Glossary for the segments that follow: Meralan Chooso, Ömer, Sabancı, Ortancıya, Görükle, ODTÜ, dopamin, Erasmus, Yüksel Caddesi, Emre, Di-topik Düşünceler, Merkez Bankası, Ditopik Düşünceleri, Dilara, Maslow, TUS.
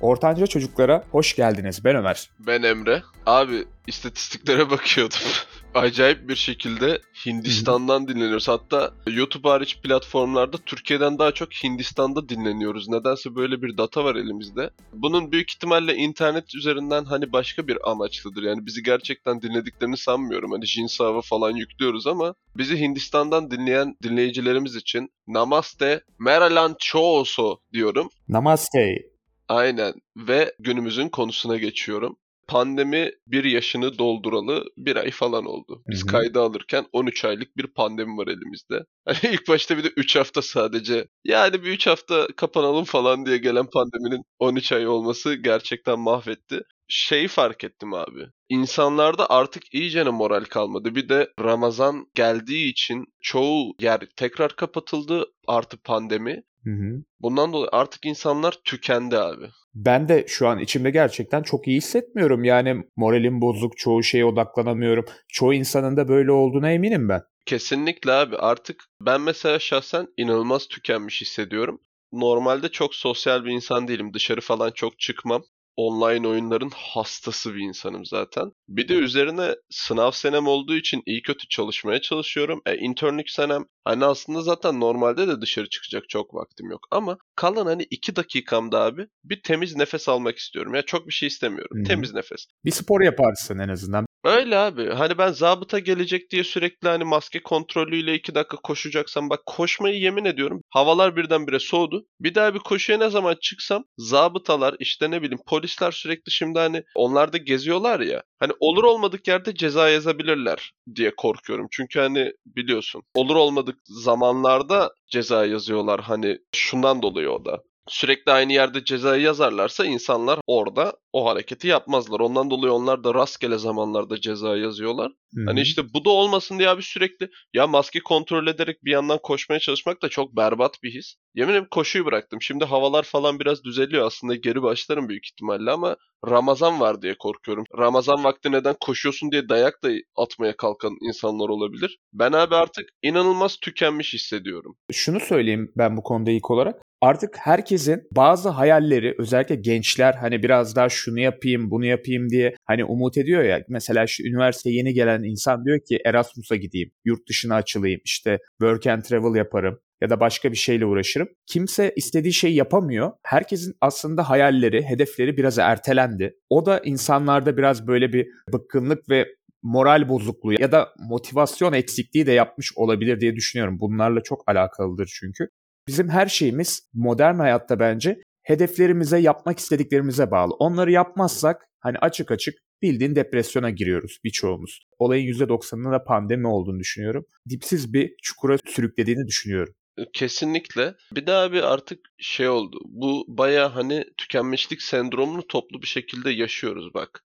Ortancıya çocuklara hoş geldiniz. Ben Ömer. Ben Emre. Abi istatistiklere bakıyordum. Acayip bir şekilde Hindistan'dan dinleniyoruz. Hatta YouTube hariç platformlarda Türkiye'den daha çok Hindistan'da dinleniyoruz. Nedense böyle bir data var elimizde. Bunun büyük ihtimalle internet üzerinden hani başka bir amaçlıdır. Yani bizi gerçekten dinlediklerini sanmıyorum. Hani Jinsava falan yüklüyoruz ama bizi Hindistan'dan dinleyen dinleyicilerimiz için Namaste, Meralan Chooso diyorum. Namaste. Aynen ve günümüzün konusuna geçiyorum. Pandemi bir yaşını dolduralı bir ay falan oldu. Biz kayda alırken 13 aylık bir pandemi var elimizde. Hani ilk başta bir de 3 hafta sadece. Yani bir 3 hafta kapanalım falan diye gelen pandeminin 13 ay olması gerçekten mahvetti. Şeyi fark ettim abi. İnsanlarda artık iyicene moral kalmadı. Bir de Ramazan geldiği için çoğu yer tekrar kapatıldı artı pandemi. Bundan dolayı artık insanlar tükendi abi. Ben de şu an içimde gerçekten çok iyi hissetmiyorum. Yani moralim bozuk, çoğu şeye odaklanamıyorum. Çoğu insanın da böyle olduğuna eminim ben. Kesinlikle abi, artık ben mesela şahsen inanılmaz tükenmiş hissediyorum. Normalde çok sosyal bir insan değilim. Dışarı falan çok çıkmam. Online oyunların hastası bir insanım zaten. Bir de üzerine sınav senem olduğu için iyi kötü çalışmaya çalışıyorum. İnternlik senem. Hani aslında zaten normalde de dışarı çıkacak çok vaktim yok. Ama kalan hani 2 dakikamda abi bir temiz nefes almak istiyorum. Ya çok bir şey istemiyorum. Temiz nefes. Bir spor yaparsın en azından. Öyle abi. Hani ben zabıta gelecek diye sürekli hani maske kontrolüyle 2 dakika koşacaksam, bak koşmayı yemin ediyorum. Havalar birdenbire soğudu. Bir daha bir koşuya ne zaman çıksam zabıtalar işte ne bileyim polisler sürekli şimdi hani onlar da geziyorlar ya. Hani olur olmadık yerde ceza yazabilirler diye korkuyorum. Çünkü hani biliyorsun olur olmadık zamanlarda ceza yazıyorlar hani şundan dolayı o da. Sürekli aynı yerde cezayı yazarlarsa insanlar orada o hareketi yapmazlar. Ondan dolayı onlar da rastgele zamanlarda ceza yazıyorlar. Hani işte bu da olmasın diye abi sürekli ya maske kontrol ederek bir yandan koşmaya çalışmak da çok berbat bir his. Yeminim koşuyu bıraktım. Şimdi havalar falan biraz düzeliyor aslında, geri başlarım büyük ihtimalle ama Ramazan var diye korkuyorum. Ramazan vakti neden koşuyorsun diye dayak da atmaya kalkan insanlar olabilir. Ben abi artık inanılmaz tükenmiş hissediyorum. Şunu söyleyeyim ben bu konuda ilk olarak. Artık herkesin bazı hayalleri, özellikle gençler hani biraz daha şunu yapayım, bunu yapayım diye hani umut ediyor ya. Mesela şu üniversiteye yeni gelen insan diyor ki Erasmus'a gideyim, yurt dışına açılayım, işte work and travel yaparım ya da başka bir şeyle uğraşırım. Kimse istediği şeyi yapamıyor. Herkesin aslında hayalleri, hedefleri biraz ertelendi. O da insanlarda biraz böyle bir bıkkınlık ve moral bozukluğu ya da motivasyon eksikliği de yapmış olabilir diye düşünüyorum. Bunlarla çok alakalıdır çünkü. Bizim her şeyimiz modern hayatta bence hedeflerimize, yapmak istediklerimize bağlı. Onları yapmazsak hani açık açık bildiğin depresyona giriyoruz birçoğumuz. Olayın %90'ında da pandemi olduğunu düşünüyorum. Dipsiz bir çukura sürüklediğini düşünüyorum. Kesinlikle. Bir daha bir artık şey oldu. Bu bayağı hani tükenmişlik sendromunu toplu bir şekilde yaşıyoruz bak.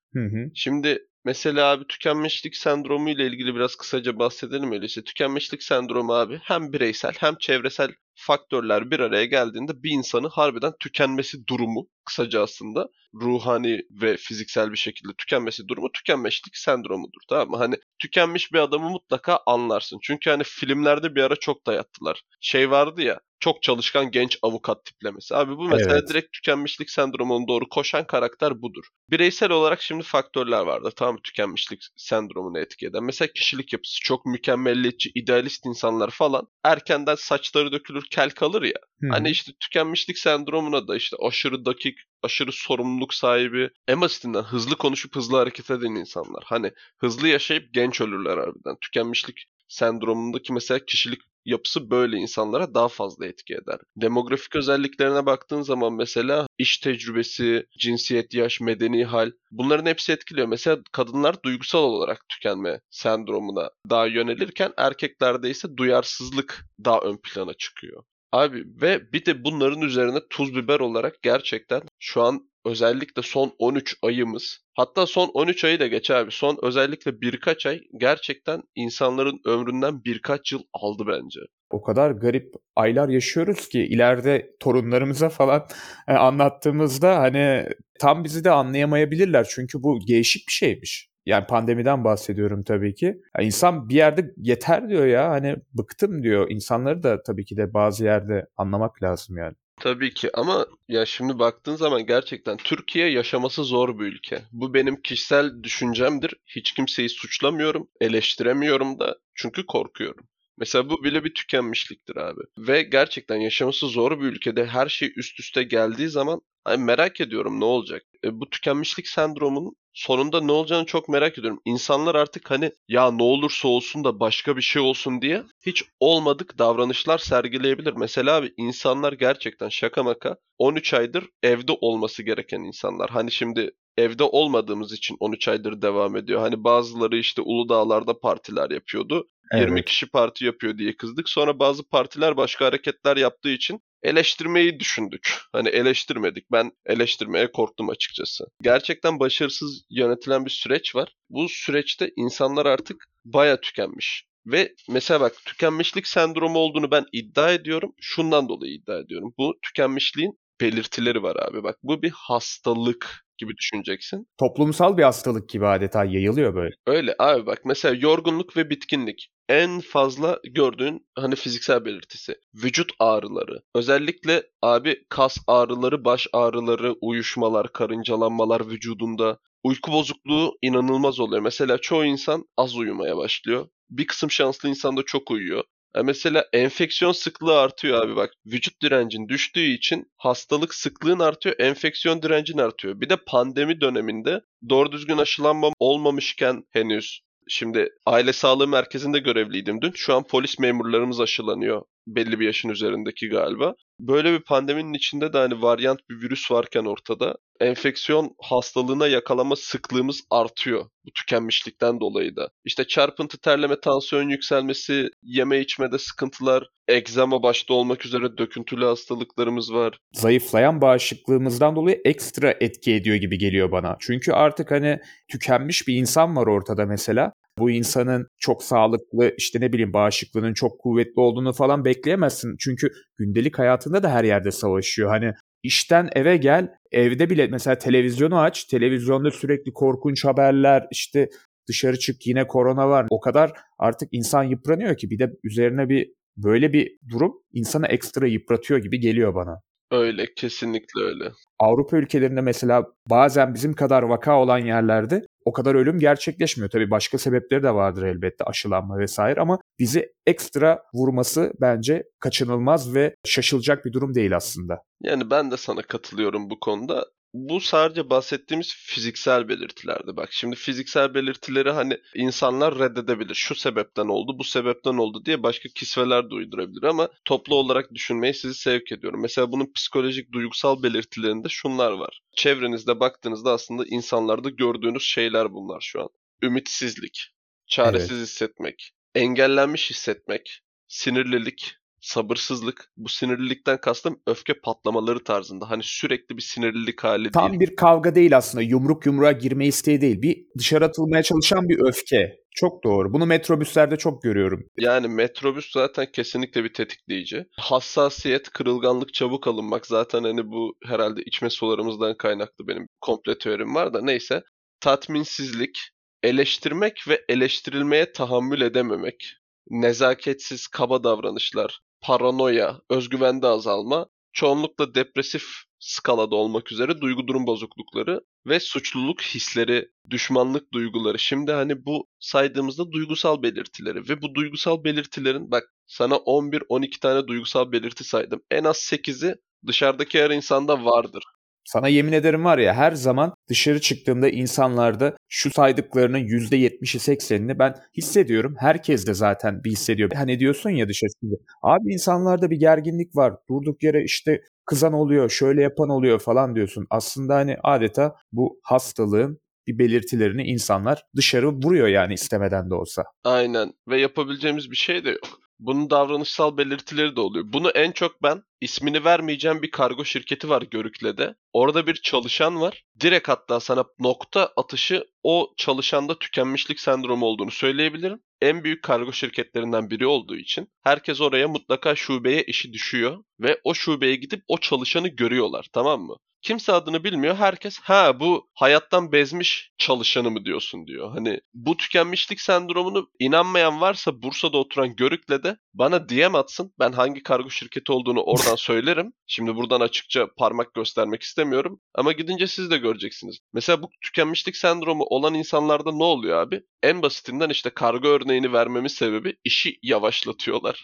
Şimdi... Mesela abi tükenmişlik sendromu ile ilgili biraz kısaca bahsedelim öyleyse. Tükenmişlik sendromu abi hem bireysel hem çevresel faktörler bir araya geldiğinde bir insanı harbiden tükenmesi durumu, kısaca aslında ruhani ve fiziksel bir şekilde tükenmesi durumu tükenmişlik sendromudur, tamam mı? Hani tükenmiş bir adamı mutlaka anlarsın. Çünkü hani filmlerde bir ara çok dayattılar. Şey vardı ya, çok çalışkan genç avukat tiplemesi. Abi bu mesela direkt tükenmişlik sendromunun doğru koşan karakter budur. Bireysel olarak şimdi faktörler vardır. Tamam, tükenmişlik sendromunu etki eden. Mesela kişilik yapısı, çok mükemmelliyetçi, idealist insanlar falan erkenden saçları dökülür, kel kalır ya. Hani işte tükenmişlik sendromuna da işte aşırı dakik, aşırı sorumluluk sahibi, en basitinden hızlı konuşup hızlı hareket eden insanlar. Hani hızlı yaşayıp genç ölürler harbiden. Tükenmişlik sendromundaki mesela kişilik yapısı böyle insanlara daha fazla etki eder. Demografik özelliklerine baktığın zaman mesela iş tecrübesi, cinsiyet, yaş, medeni hal, bunların hepsi etkiliyor. Mesela kadınlar duygusal olarak tükenme sendromuna daha yönelirken erkeklerde ise duyarsızlık daha ön plana çıkıyor. Abi ve bir de bunların üzerine tuz biber olarak gerçekten şu an özellikle son 13 ayımız, hatta son 13 ayı da geç abi, son özellikle birkaç ay gerçekten insanların ömründen birkaç yıl aldı bence. O kadar garip aylar yaşıyoruz ki ileride torunlarımıza falan anlattığımızda hani tam bizi de anlayamayabilirler çünkü bu değişik bir şeymiş. Yani pandemiden bahsediyorum tabii ki. Yani insan bir yerde yeter diyor ya, hani bıktım diyor. İnsanları da tabii ki de bazı yerde anlamak lazım yani. Tabii ki ama ya şimdi baktığın zaman gerçekten Türkiye yaşaması zor bir ülke. Bu benim kişisel düşüncemdir. Hiç kimseyi suçlamıyorum, eleştiremiyorum da çünkü korkuyorum. Mesela bu bile bir tükenmişliktir abi. Ve gerçekten yaşaması zor bir ülkede her şey üst üste geldiği zaman merak ediyorum ne olacak? Bu tükenmişlik sendromunun sonunda ne olacağını çok merak ediyorum. İnsanlar artık hani ya ne olursa olsun da başka bir şey olsun diye hiç olmadık davranışlar sergileyebilir. Mesela abi insanlar gerçekten şaka maka 13 aydır evde olması gereken insanlar. Hani şimdi evde olmadığımız için 13 aydır devam ediyor. Hani bazıları işte Uludağlar'da partiler yapıyordu. Evet. 20 kişi parti yapıyor diye kızdık. Sonra bazı partiler başka hareketler yaptığı için eleştirmeyi düşündük. Hani eleştirmedik. Ben eleştirmeye korktum açıkçası. Gerçekten başarısız yönetilen bir süreç var. Bu süreçte insanlar artık bayağı tükenmiş. Ve mesela bak tükenmişlik sendromu olduğunu ben iddia ediyorum. Şundan dolayı iddia ediyorum. Bu tükenmişliğin belirtileri var abi. Bak bu bir hastalık gibi düşüneceksin. Toplumsal bir hastalık gibi adeta yayılıyor böyle. Öyle abi bak mesela yorgunluk ve bitkinlik en fazla gördüğün hani fiziksel belirtisi. Vücut ağrıları. Özellikle abi kas ağrıları, baş ağrıları, uyuşmalar, karıncalanmalar vücudunda. Uyku bozukluğu inanılmaz oluyor. Mesela çoğu insan az uyumaya başlıyor. Bir kısım şanslı insan da çok uyuyor. Mesela enfeksiyon sıklığı artıyor abi bak. Vücut direncin düştüğü için hastalık sıklığın artıyor, enfeksiyon direncin artıyor. Bir de pandemi döneminde doğru düzgün aşılanma olmamışken henüz. Şimdi aile sağlığı merkezinde görevliydim dün. Şu an polis memurlarımız aşılanıyor. Belli bir yaşın üzerindeki galiba. Böyle bir pandeminin içinde de hani varyant bir virüs varken ortada enfeksiyon hastalığına yakalama sıklığımız artıyor. Bu tükenmişlikten dolayı da. İşte çarpıntı, terleme, tansiyon yükselmesi, yeme içmede sıkıntılar, egzama başta olmak üzere döküntülü hastalıklarımız var. Zayıflayan bağışıklığımızdan dolayı ekstra etki ediyor gibi geliyor bana. Çünkü artık hani tükenmiş bir insan var ortada mesela. Bu insanın çok sağlıklı işte ne bileyim bağışıklığının çok kuvvetli olduğunu falan bekleyemezsin. Çünkü gündelik hayatında da her yerde savaşıyor. Hani işten eve gel, evde bile mesela televizyonu aç. Televizyonda sürekli korkunç haberler işte dışarı çık yine korona var. O kadar artık insan yıpranıyor ki bir de üzerine bir böyle bir durum insanı ekstra yıpratıyor gibi geliyor bana. Öyle, kesinlikle öyle. Avrupa ülkelerinde mesela bazen bizim kadar vaka olan yerlerde o kadar ölüm gerçekleşmiyor. Tabii başka sebepleri de vardır elbette, aşılanma vesaire ama bizi ekstra vurması bence kaçınılmaz ve şaşılacak bir durum değil aslında. Yani ben de sana katılıyorum bu konuda. Bu sadece bahsettiğimiz fiziksel belirtilerdi. Bak şimdi fiziksel belirtileri hani insanlar reddedebilir. Şu sebepten oldu, bu sebepten oldu diye başka kisveler de uydurabilir ama toplu olarak düşünmeyi sizi sevk ediyorum. Mesela bunun psikolojik, duygusal belirtilerinde şunlar var. Çevrenizde baktığınızda aslında insanlarda gördüğünüz şeyler bunlar şu an. Ümitsizlik, çaresiz hissetmek, engellenmiş hissetmek, sinirlilik, sabırsızlık. Bu sinirlilikten kastım öfke patlamaları tarzında. Hani sürekli bir sinirlilik hali tam değil. Tam bir kavga değil aslında. Yumruk yumruğa girme isteği değil. Bir dışarı atılmaya çalışan bir öfke. Çok doğru. Bunu metrobüslerde çok görüyorum. Yani metrobüs zaten kesinlikle bir tetikleyici. Hassasiyet, kırılganlık, çabuk alınmak. Zaten hani bu herhalde içme sularımızdan kaynaklı benim komple teorim var da neyse. Tatminsizlik, eleştirmek ve eleştirilmeye tahammül edememek. Nezaketsiz, kaba davranışlar, paranoya, özgüvende azalma, çoğunlukla depresif skalada olmak üzere duygu durum bozuklukları ve suçluluk hisleri, düşmanlık duyguları. Şimdi hani bu saydığımızda duygusal belirtileri ve bu duygusal belirtilerin bak sana 11-12 tane duygusal belirti saydım. En az 8'i dışarıdaki her insanda vardır. Sana yemin ederim var ya her zaman dışarı çıktığımda insanlarda şu saydıklarının %70'i 80'ini ben hissediyorum. Herkes de zaten bir hissediyor. Hani diyorsun ya dışarısında. Abi insanlarda bir gerginlik var. Durduk yere işte kızan oluyor, şöyle yapan oluyor falan diyorsun. Aslında hani adeta bu hastalığın bir belirtilerini insanlar dışarı vuruyor yani istemeden de olsa. Aynen ve yapabileceğimiz bir şey de yok. Bunun davranışsal belirtileri de oluyor. Bunu en çok ben ismini vermeyeceğim bir kargo şirketi var Görükle'de. Orada bir çalışan var. Direkt hatta sana nokta atışı o çalışanda tükenmişlik sendromu olduğunu söyleyebilirim. En büyük kargo şirketlerinden biri olduğu için herkes oraya mutlaka şubeye işi düşüyor ve o şubeye gidip o çalışanı görüyorlar, tamam mı? Kimse adını bilmiyor. Herkes ha bu hayattan bezmiş çalışanı mı diyorsun diyor. Hani bu tükenmişlik sendromunu inanmayan varsa Bursa'da oturan Görük'le de bana DM atsın. Ben hangi kargo şirketi olduğunu oradan söylerim. Şimdi buradan açıkça parmak göstermek istemiyorum. Ama gidince siz de göreceksiniz. Mesela bu tükenmişlik sendromu olan insanlarda ne oluyor abi? En basitinden işte kargo örneğini vermemin sebebi işi yavaşlatıyorlar.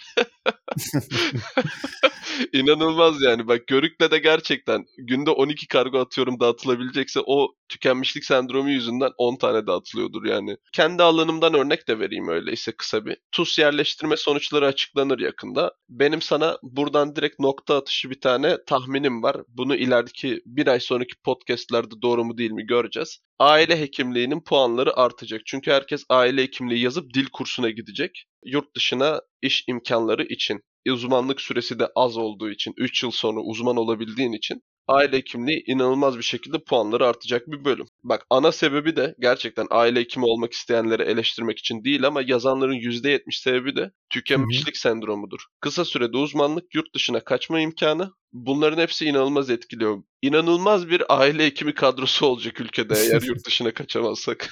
İnanılmaz yani. Bak Görük'le de gerçekten günde 12 kargo atıyorum dağıtılabilecekse o tükenmişlik sendromu yüzünden 10 tane dağıtılıyordur yani. Kendi alanımdan örnek de vereyim öyleyse kısa bir. TUS yerleştirme sonuçları açıklanır yakında. Benim sana buradan direkt nokta atışı bir tane tahminim var. Bunu ilerideki bir ay sonraki podcastlerde doğru mu değil mi göreceğiz. Aile hekimliğinin puanları artacak. Çünkü herkes aile hekimliği yazıp dil kursuna gidecek. Yurt dışına iş imkanları için. Uzmanlık süresi de az olduğu için, 3 yıl sonra uzman olabildiğin için aile hekimliği inanılmaz bir şekilde puanları artacak bir bölüm. Bak ana sebebi de gerçekten aile hekimi olmak isteyenleri eleştirmek için değil ama yazanların %70 sebebi de tükenmişlik sendromudur. Kısa sürede uzmanlık, yurt dışına kaçma imkanı bunların hepsi inanılmaz etkiliyor. İnanılmaz bir aile hekimi kadrosu olacak ülkede eğer yurt dışına kaçamazsak.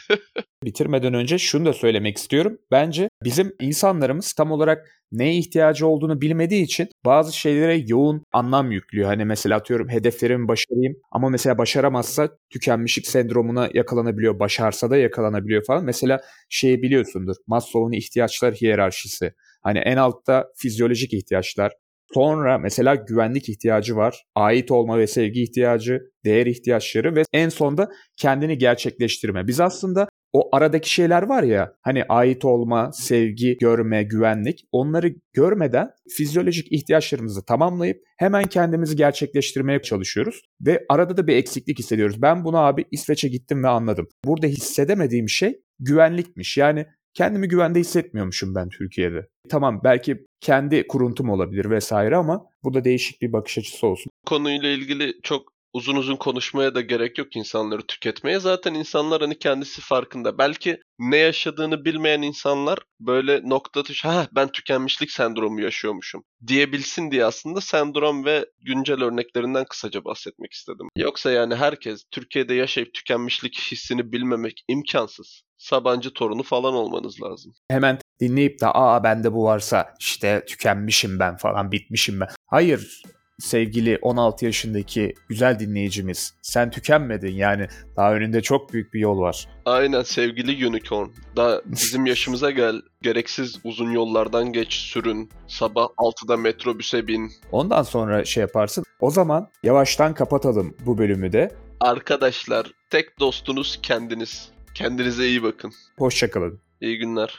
Bitirmeden önce şunu da söylemek istiyorum. Bence bizim insanlarımız tam olarak neye ihtiyacı olduğunu bilmediği için bazı şeylere yoğun anlam yüklüyor. Hani mesela atıyorum hedeflerimi başarayım ama mesela başaramazsa tükenmişlik sendromuna yakalanabiliyor. Başarsa da yakalanabiliyor falan. Mesela şeyi biliyorsundur. Maslow'un ihtiyaçlar hiyerarşisi. Hani en altta fizyolojik ihtiyaçlar. Sonra mesela güvenlik ihtiyacı var, ait olma ve sevgi ihtiyacı, değer ihtiyaçları ve en sonda kendini gerçekleştirme. Biz aslında o aradaki şeyler var ya hani ait olma, sevgi, görme, güvenlik onları görmeden fizyolojik ihtiyaçlarımızı tamamlayıp hemen kendimizi gerçekleştirmeye çalışıyoruz ve arada da bir eksiklik hissediyoruz. Ben bunu abi İsveç'e gittim ve anladım. Burada hissedemediğim şey güvenlikmiş yani. Kendimi güvende hissetmiyormuşum ben Türkiye'de. Tamam belki kendi kuruntum olabilir vesaire ama bu da değişik bir bakış açısı olsun. Konuyla ilgili çok uzun uzun konuşmaya da gerek yok insanları tüketmeye. Zaten insanlar hani kendisi farkında. Belki ne yaşadığını bilmeyen insanlar böyle nokta atışı ben tükenmişlik sendromu yaşıyormuşum diyebilsin diye aslında sendrom ve güncel örneklerinden kısaca bahsetmek istedim. Yoksa yani herkes Türkiye'de yaşayıp tükenmişlik hissini bilmemek imkansız. Sabancı torunu falan olmanız lazım. Hemen dinleyip de bende bu varsa işte tükenmişim ben falan bitmişim ben. Hayır sevgili 16 yaşındaki güzel dinleyicimiz sen tükenmedin yani daha önünde çok büyük bir yol var. Aynen sevgili Unicorn daha bizim yaşımıza gel gereksiz uzun yollardan geç sürün sabah 6'da metrobüse bin. Ondan sonra şey yaparsın o zaman yavaştan kapatalım bu bölümü de. Arkadaşlar tek dostunuz kendiniz. Kendinize iyi bakın. Hoşça kalın. İyi günler.